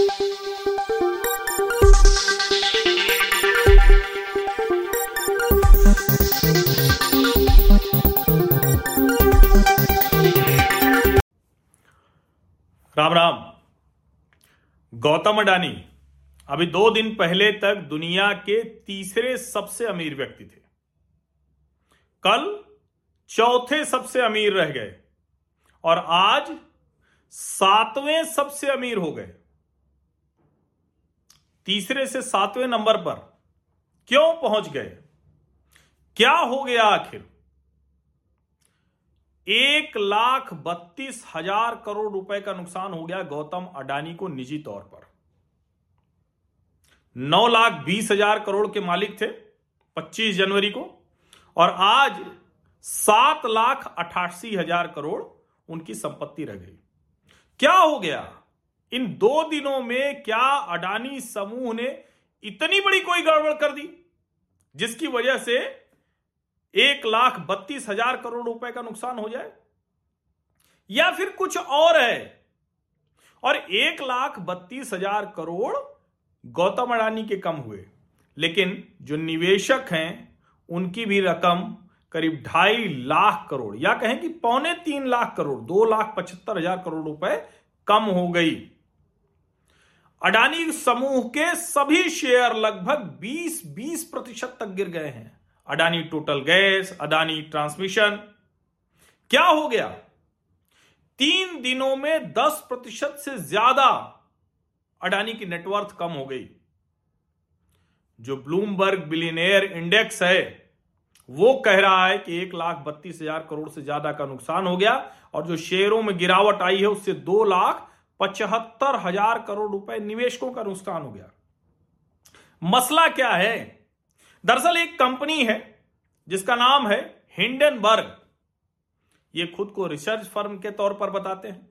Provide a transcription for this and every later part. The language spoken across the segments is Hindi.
राम राम। गौतम अडानी अभी 2 दिन पहले तक दुनिया के तीसरे सबसे अमीर व्यक्ति थे, कल चौथे सबसे अमीर रह गए और आज 7वें सबसे अमीर हो गए। तीसरे से 7वें नंबर पर क्यों पहुंच गए? क्या हो गया आखिर? 1,32,000 करोड़ रुपए का नुकसान हो गया गौतम अडानी को निजी तौर पर। 9,20,000 करोड़ के मालिक थे 25 जनवरी को और आज 7,88,000 करोड़ उनकी संपत्ति रह गई। क्या हो गया इन 2 दिनों में? क्या अडानी समूह ने इतनी बड़ी कोई गड़बड़ कर दी जिसकी वजह से 1,32,000 करोड़ रुपए का नुकसान हो जाए, या फिर कुछ और है? और 1,32,000 करोड़ गौतम अडानी के कम हुए, लेकिन जो निवेशक हैं उनकी भी रकम करीब 2.5 लाख करोड़ या कहें कि 3.25 लाख करोड़ 2,75,000 करोड़ रुपए कम हो गई। अडानी समूह के सभी शेयर लगभग 20% तक गिर गए हैं। Adani total gas, Adani transmission. क्या हो गया? 3 दिनों में 10% से ज्यादा अडानी की नेटवर्थ कम हो गई। जो ब्लूमबर्ग बिलियनेयर इंडेक्स है वो कह रहा है कि 1,32,000 करोड़ से ज्यादा का नुकसान हो गया और जो शेयरों में गिरावट आई है उससे 2,75,000 करोड़ रुपए निवेशकों का नुकसान हो गया। मसला क्या है? दरअसल एक कंपनी है जिसका नाम है हिंडनबर्ग। ये खुद को रिसर्च फर्म के तौर पर बताते हैं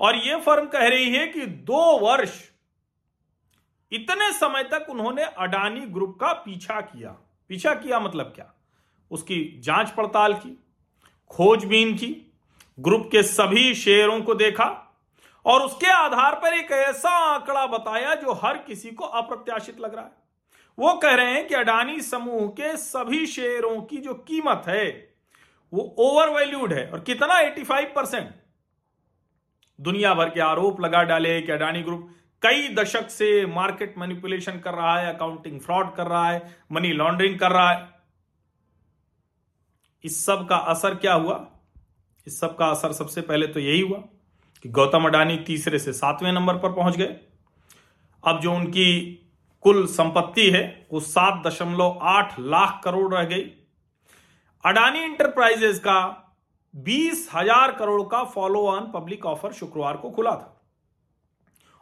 और ये फर्म कह रही है कि 2 वर्ष इतने समय तक उन्होंने अडानी ग्रुप का पीछा किया। पीछा किया मतलब क्या? उसकी जांच पड़ताल की, खोजबीन की, ग्रुप के सभी शेयरों को देखा और उसके आधार पर एक ऐसा आंकड़ा बताया जो हर किसी को अप्रत्याशित लग रहा है। वो कह रहे हैं कि अडानी समूह के सभी शेयरों की जो कीमत है वो ओवरवैल्यूड है। और कितना? 85%। दुनिया भर के आरोप लगा डाले कि अडानी ग्रुप कई दशक से मार्केट मैनिपुलेशन कर रहा है, अकाउंटिंग फ्रॉड कर रहा है, मनी लॉन्ड्रिंग कर रहा है। इस सब का असर क्या हुआ? इस सब का असर सबसे पहले तो यही हुआ कि गौतम अडानी तीसरे से 7वें नंबर पर पहुंच गए। अब जो उनकी कुल संपत्ति है वो 7.8 लाख करोड़ रह गई। अडानी एंटरप्राइजेज का 20,000 करोड़ का फॉलो ऑन पब्लिक ऑफर शुक्रवार को खुला था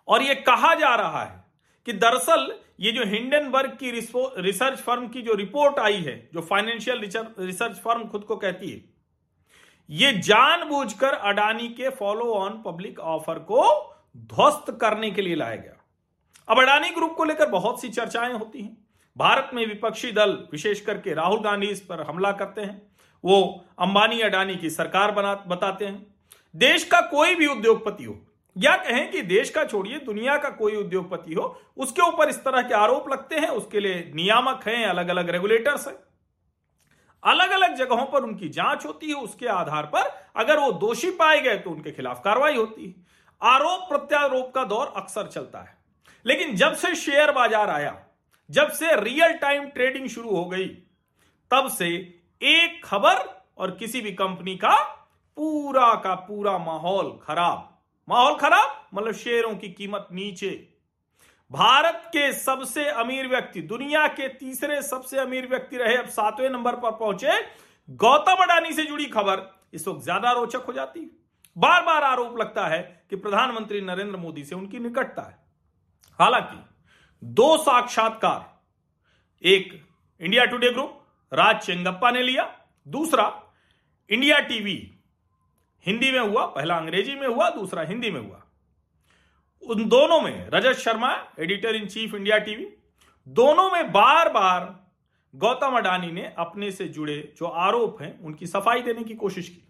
और ये कहा जा रहा है कि दरअसल ये जो हिंडनबर्ग की रिसर्च फर्म की जो रिपोर्ट आई है, जो फाइनेंशियल रिसर्च फर्म खुद को कहती है, ये जानबूझकर अडानी के फॉलो ऑन पब्लिक ऑफर को ध्वस्त करने के लिए लाया गया। अब अडानी ग्रुप को लेकर बहुत सी चर्चाएं होती हैं। भारत में विपक्षी दल विशेष करके राहुल गांधी इस पर हमला करते हैं। वो अंबानी अडानी की सरकार बताते हैं। देश का कोई भी उद्योगपति हो या कहें कि देश का छोड़िए दुनिया का कोई उद्योगपति हो, उसके ऊपर इस तरह के आरोप लगते हैं। उसके लिए नियामक हैं, अलग अलग रेगुलेटर्स हैं, अलग अलग जगहों पर उनकी जांच होती है। उसके आधार पर अगर वो दोषी पाए गए तो उनके खिलाफ कार्रवाई होती है। आरोप प्रत्यारोप का दौर अक्सर चलता है। लेकिन जब से शेयर बाजार आया, जब से रियल टाइम ट्रेडिंग शुरू हो गई, तब से एक खबर और किसी भी कंपनी का पूरा माहौल खराब। माहौल खराब मतलब शेयरों की कीमत नीचे। भारत के सबसे अमीर व्यक्ति, दुनिया के तीसरे सबसे अमीर व्यक्ति रहे, अब 7वें नंबर पर पहुंचे। गौतम अडानी से जुड़ी खबर इस वक्त ज्यादा रोचक हो जाती है। बार बार आरोप लगता है कि प्रधानमंत्री नरेंद्र मोदी से उनकी निकटता है। हालांकि 2 साक्षात्कार, एक India Today group Raj Chengappa ने लिया, दूसरा एनडीटीवी हिंदी में हुआ, पहला अंग्रेजी में हुआ, दूसरा हिंदी में हुआ। उन दोनों में Rajat Sharma, editor in chief India TV, दोनों में बार बार गौतम अडानी ने अपने से जुड़े जो आरोप हैं उनकी सफाई देने की कोशिश की।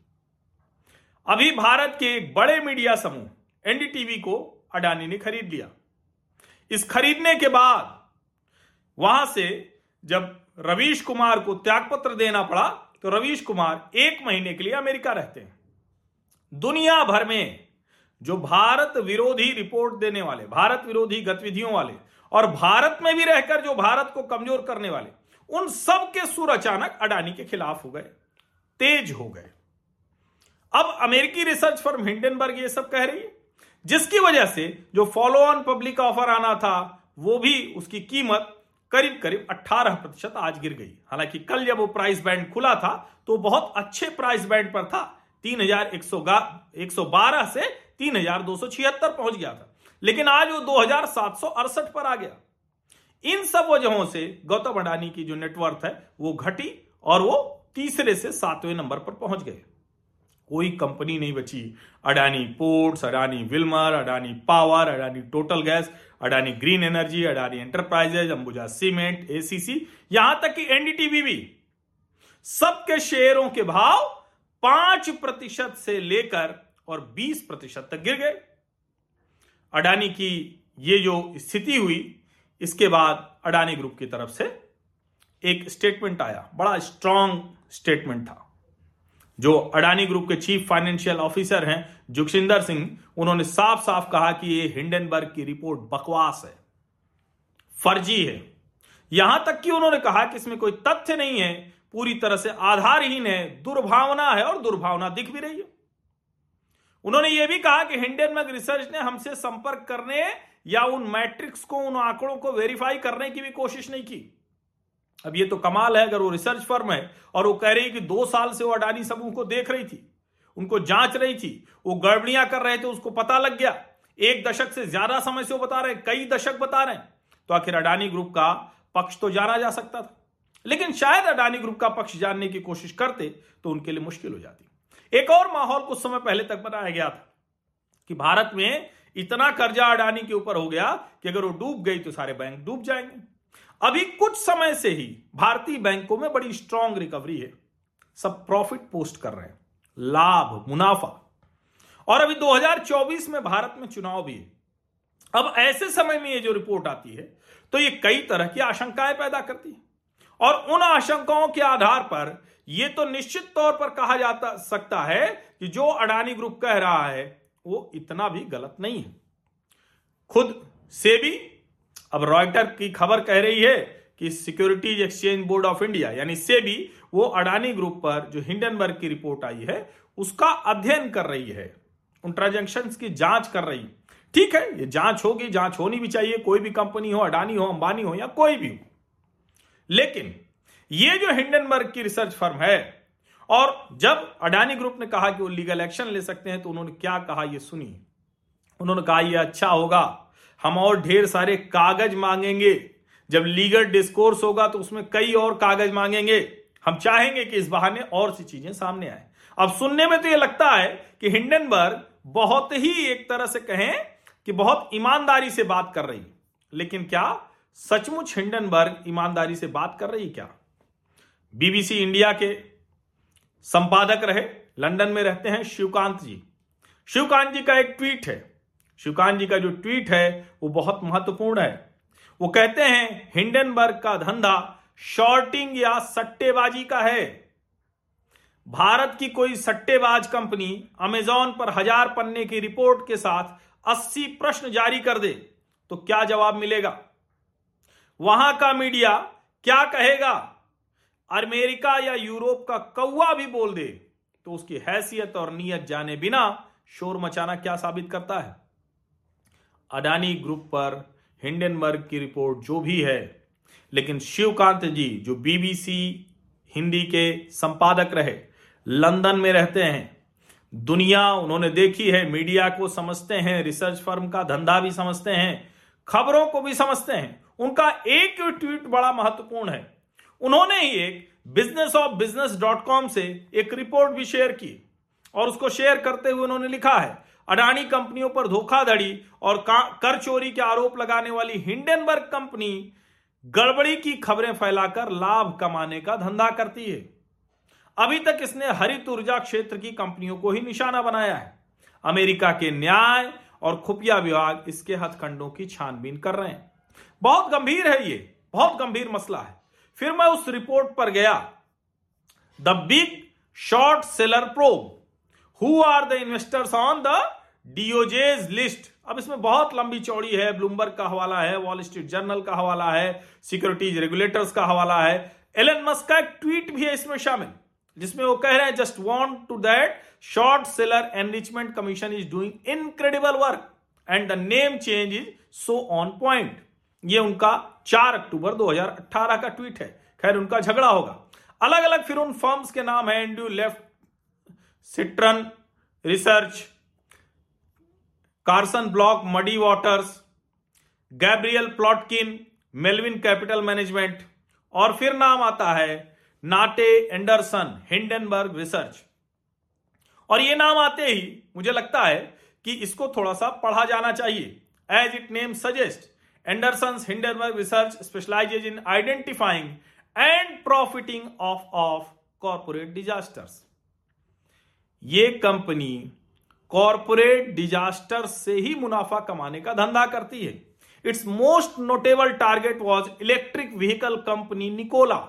अभी भारत के एक बड़े मीडिया समूह एनडीटीवी को अडानी ने खरीद लिया। इस खरीदने के बाद वहां से जब रवीश कुमार को त्यागपत्र देना पड़ा तो रवीश कुमार 1 महीने के लिए अमेरिका रहते हैं। दुनिया भर में जो भारत विरोधी रिपोर्ट देने वाले, भारत विरोधी गतिविधियों वाले और भारत में भी रहकर जो भारत को कमजोर करने वाले, उन सब के सुर अचानक अडानी के खिलाफ हो गए, तेज हो गए। अब अमेरिकी रिसर्च फर्म हिंडनबर्ग ये सब कह रही है, जिसकी वजह से जो फॉलो ऑन पब्लिक ऑफर आना था वो भी उसकी कीमत करीब करीब 18% आज गिर गई। हालांकि कल जब वो प्राइस बैंड खुला था तो बहुत अच्छे प्राइस बैंड पर था, 3112 से 3276 पहुंच गया था, लेकिन आज वो 2768 पर आ गया। इन सब वजहों से गौतम अडानी की जो नेटवर्थ है वो घटी और वो तीसरे से 7वें नंबर पर पहुंच गए। कोई कंपनी नहीं बची। Adani ports, Adani Wilmar, Adani power, Adani total gas, Adani green energy, Adani enterprises, Ambuja cement, ACC, यहां तक कि एनडीटीवी भी, सबके शेयरों के भाव 5% से लेकर और 20% तक गिर गए। अडानी की ये जो स्थिति हुई, इसके बाद अडानी ग्रुप की तरफ से एक स्टेटमेंट आया, बड़ा स्ट्रांग स्टेटमेंट था। जो अडानी ग्रुप के चीफ फाइनेंशियल ऑफिसर हैं जुगसिंदर सिंह, उन्होंने साफ साफ कहा कि ये हिंडनबर्ग की रिपोर्ट बकवास है, फर्जी है। यहां तक कि उन्होंने कहा कि इसमें कोई तथ्य नहीं है, पूरी तरह से आधारहीन है, दुर्भावना है और दुर्भावना दिख भी रही है। उन्होंने यह भी कहा कि हिंडनबर्ग रिसर्च ने हमसे संपर्क करने या उन मैट्रिक्स को, उन आंकड़ों को वेरीफाई करने की भी कोशिश नहीं की। अब ये तो कमाल है, अगर वो रिसर्च फर्म है और वो कह रही है कि 2 साल से वो अडानी समूह को देख रही थी, उनको जांच रही थी, वो गड़बड़ियां कर रहे थे, उसको पता लग गया, 1 दशक से ज्यादा समय से वो बता रहे हैं, कई दशक बता रहे हैं, तो आखिर अडानी ग्रुप का पक्ष तो जाना जा सकता था। लेकिन शायद अडानी ग्रुप का पक्ष जानने की कोशिश करते तो उनके लिए मुश्किल हो जाती। एक और माहौल कुछ समय पहले तक बनाया गया था कि भारत में इतना कर्जा अडानी के ऊपर हो गया कि अगर वो डूब गई तो सारे बैंक डूब जाएंगे। अभी कुछ समय से ही भारतीय बैंकों में बड़ी स्ट्रांग रिकवरी है, सब प्रॉफिट पोस्ट कर रहे हैं, लाभ, मुनाफा। और अभी 2024 में भारत में चुनाव भी है। अब ऐसे समय में ये जो रिपोर्ट आती है तो ये कई तरह की आशंकाएं पैदा करती है और उन आशंकाओं के आधार पर यह तो निश्चित तौर पर कहा जा सकता है कि जो अडानी ग्रुप कह रहा है वो इतना भी गलत नहीं है। खुद सेबी, अब रॉयटर की खबर कह रही है कि securities exchange board of India यानी सेबी वो अडानी ग्रुप पर जो हिंडनबर्ग की रिपोर्ट आई है उसका अध्ययन कर रही है, उन ट्रांजैक्शंस की जांच कर रही है। ठीक है, ये जांच होगी, जांच होनी भी चाहिए, कोई भी कंपनी हो, अडानी हो, अंबानी हो या कोई भी हो। लेकिन ये जो हिंडनबर्ग की रिसर्च फर्म है, और जब अडानी ग्रुप ने कहा कि वो लीगल एक्शन ले सकते हैं तो उन्होंने क्या कहा ये सुनिए। उन्होंने कहा यह अच्छा होगा, हम और ढेर सारे कागज मांगेंगे, जब लीगल डिस्कोर्स होगा तो उसमें कई और कागज मांगेंगे, हम चाहेंगे कि इस बहाने और सी चीजें सामने आए। अब सुनने में तो यह लगता है कि हिंडनबर्ग बहुत ही, एक तरह से कहें कि बहुत ईमानदारी से बात कर रही है, लेकिन क्या सचमुच हिंडनबर्ग ईमानदारी से बात कर रही है क्या? बीबीसी इंडिया के संपादक रहे, लंदन में रहते हैं शिवकांत जी। शिवकांत जी का एक ट्वीट है, शिवकांत जी का जो ट्वीट है वो बहुत महत्वपूर्ण है। वो कहते हैं हिंडनबर्ग का धंधा शॉर्टिंग या सट्टेबाजी का है। भारत की कोई सट्टेबाज कंपनी अमेज़न पर 1000 पन्ने की रिपोर्ट के साथ 80 प्रश्न जारी कर दे तो क्या जवाब मिलेगा? वहां का मीडिया क्या कहेगा? अमेरिका या यूरोप का कौवा भी बोल दे तो उसकी हैसियत और नीयत जाने बिना शोर मचाना क्या साबित करता है? अडानी ग्रुप पर हिंडनबर्ग की रिपोर्ट जो भी है, लेकिन शिवकांत जी जो बीबीसी हिंदी के संपादक रहे, लंदन में रहते हैं, दुनिया उन्होंने देखी है, मीडिया को समझते हैं, रिसर्च फर्म का धंधा भी समझते हैं, खबरों को भी समझते हैं, उनका एक ट्वीट बड़ा महत्वपूर्ण है। उन्होंने ही एक businessofbusiness.com से एक रिपोर्ट भी शेयर की और उसको शेयर करते हुए उन्होंने लिखा है, अडानी कंपनियों पर धोखाधड़ी और कर चोरी के आरोप लगाने वाली हिंडनबर्ग कंपनी गड़बड़ी की खबरें फैलाकर लाभ कमाने का धंधा करती है। अभी तक इसने हरित ऊर्जा क्षेत्र की कंपनियों को ही निशाना बनाया है। अमेरिका के न्याय और खुफिया विभाग इसके हथकंडों की छानबीन कर रहे हैं। बहुत गंभीर है, ये बहुत गंभीर मसला है। फिर मैं उस रिपोर्ट पर गया, the big short seller probe, who are the investors on the DOJ's list. अब इसमें बहुत लंबी चौड़ी है, ब्लूमबर्ग का हवाला है, वॉल स्ट्रीट जर्नल का हवाला है, सिक्योरिटीज रेगुलेटर्स का हवाला है, एलन मस्क का एक ट्वीट भी है इसमें शामिल, जिसमें वो कह रहे हैं just want to that short seller enrichment commission is doing incredible work and the name change is so on point. ये उनका 4 अक्टूबर 2018 का ट्वीट है। खैर, उनका झगड़ा होगा। अलग अलग फिर उन फर्म्स के नाम है, Andrew Left, Citron research, Carson Block, Muddy Waters, Gabriel Plotkin, Melvin Capital management, और फिर नाम आता है नाटे एंडरसन, हिंडनबर्ग रिसर्च। और ये नाम आते ही मुझे लगता है कि इसको थोड़ा सा पढ़ा जाना चाहिए। As it name suggest, Anderson Hindenburg research specialises in identifying and profiting of corporate disasters. ये कंपनी कॉर्पोरेट डिजास्टर से ही मुनाफा कमाने का धंधा करती है। Its most notable target was electric vehicle company Nikola,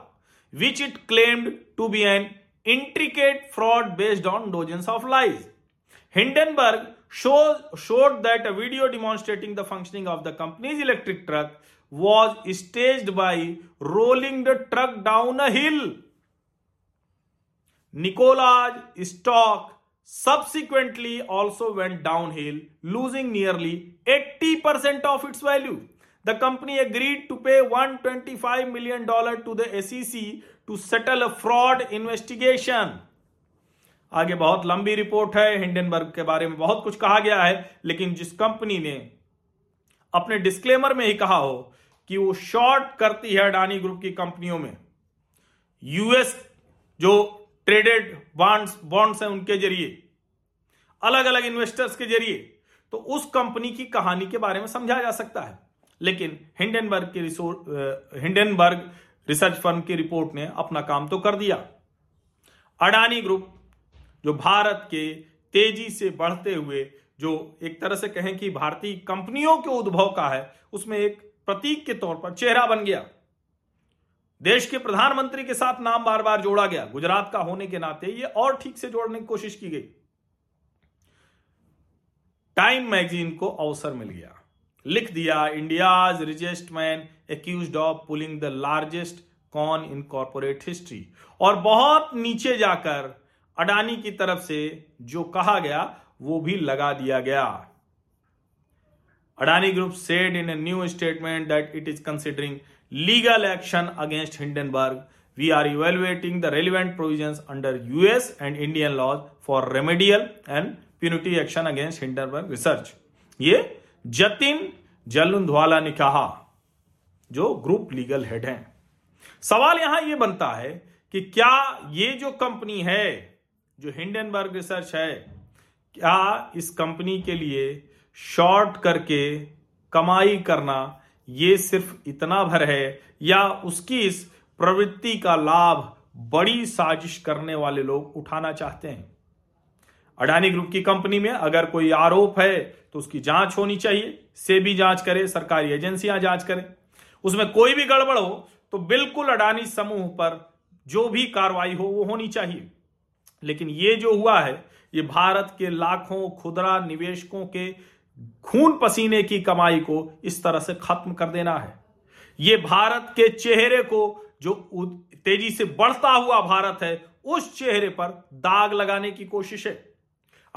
which it claimed to be an intricate fraud based on dozens of lies. Hindenburg showed that a video demonstrating the functioning of the company's electric truck was staged by rolling the truck down a hill. Nikola's stock subsequently also went downhill, losing nearly 80% of its value. The company agreed to pay $125 million to the SEC to settle a fraud investigation. आगे बहुत लंबी रिपोर्ट है, हिंडनबर्ग के बारे में बहुत कुछ कहा गया है, लेकिन जिस कंपनी ने अपने डिस्क्लेमर में ही कहा हो कि वो शॉर्ट करती है अडानी ग्रुप की कंपनियों में, यूएस जो ट्रेडेड बॉन्ड्स हैं उनके जरिए, अलग अलग इन्वेस्टर्स के जरिए, तो उस कंपनी की कहानी के बारे में समझा जा सकता है। लेकिन हिंडनबर्ग रिसर्च फर्म की रिपोर्ट ने अपना काम तो कर दिया। अडानी ग्रुप जो भारत के तेजी से बढ़ते हुए, जो एक तरह से कहें कि भारतीय कंपनियों के उद्भव का है, उसमें एक प्रतीक के तौर पर चेहरा बन गया। देश के प्रधानमंत्री के साथ नाम बार बार जोड़ा गया, गुजरात का होने के नाते ये और ठीक से जोड़ने की कोशिश की गई। टाइम मैगजीन को अवसर मिल गया, लिख दिया India's richest man accused of pulling the largest con in corporate history, और बहुत नीचे जाकर अडानी की तरफ से जो कहा गया वो भी लगा दिया गया। Adani group said in a new statement that it is considering legal action against Hindenburg. We are evaluating the relevant provisions under US and Indian laws for remedial and punitive action against Hindenburg research. ये जतिन जलुन्द्वाला ने कहा, जो ग्रुप लीगल हेड हैं। सवाल यहां यह बनता है कि क्या ये जो कंपनी है, जो हिंडनबर्ग रिसर्च है, क्या इस कंपनी के लिए शॉर्ट करके कमाई करना ये सिर्फ इतना भर है, या उसकी इस प्रवृत्ति का लाभ बड़ी साजिश करने वाले लोग उठाना चाहते हैं। अडानी ग्रुप की कंपनी में अगर कोई आरोप है तो उसकी जांच होनी चाहिए, सेबी जांच करे, सरकारी एजेंसियां जांच करें। उसमें कोई भी गड़बड़ हो तो बिल्कुल अडानी समूह पर जो भी कार्रवाई हो वो होनी चाहिए। लेकिन ये जो हुआ है, ये भारत के लाखों खुदरा निवेशकों के खून पसीने की कमाई को इस तरह से खत्म कर देना है। ये भारत के चेहरे को, जो तेजी से बढ़ता हुआ भारत है, उस चेहरे पर दाग लगाने की कोशिश है।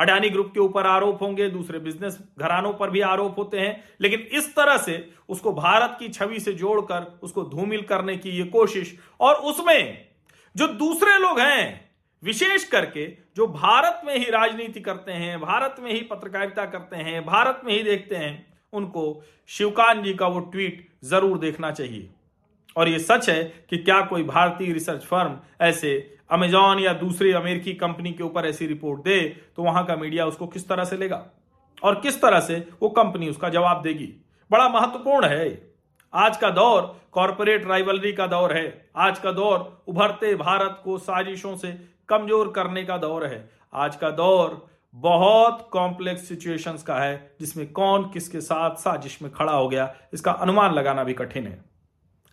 अडानी ग्रुप के ऊपर आरोप होंगे, दूसरे बिजनेस घरानों पर भी आरोप होते हैं, लेकिन इस तरह से उसको भारत की छवि से जोड़कर उसको धूमिल करने की ये कोशिश, और उसमें जो दूसरे लोग हैं, विशेष करके जो भारत में ही राजनीति करते हैं, भारत में ही पत्रकारिता करते हैं, भारत में ही देखते हैं, उनको शिवकांत जी का वो ट्वीट जरूर देखना चाहिए। और ये सच है कि क्या कोई भारतीय रिसर्च फर्म ऐसे अमेजॉन या दूसरी अमेरिकी कंपनी के ऊपर ऐसी रिपोर्ट दे तो वहां का मीडिया उसको किस तरह से लेगा और किस तरह से वो कंपनी उसका जवाब देगी। बड़ा महत्वपूर्ण है। आज का दौर कॉरपोरेट राइवलरी का दौर है। आज का दौर उभरते भारत को साजिशों से कमजोर करने का दौर है। आज का दौर बहुत कॉम्प्लेक्स सिचुएशंस का है, जिसमें कौन किसके साथ साजिश में खड़ा हो गया इसका अनुमान लगाना भी कठिन है।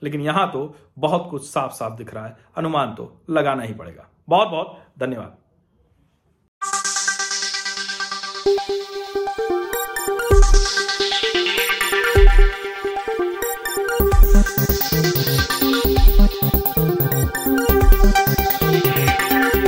लेकिन यहां तो बहुत कुछ साफ साफ दिख रहा है, अनुमान तो लगाना ही पड़ेगा। बहुत बहुत धन्यवाद।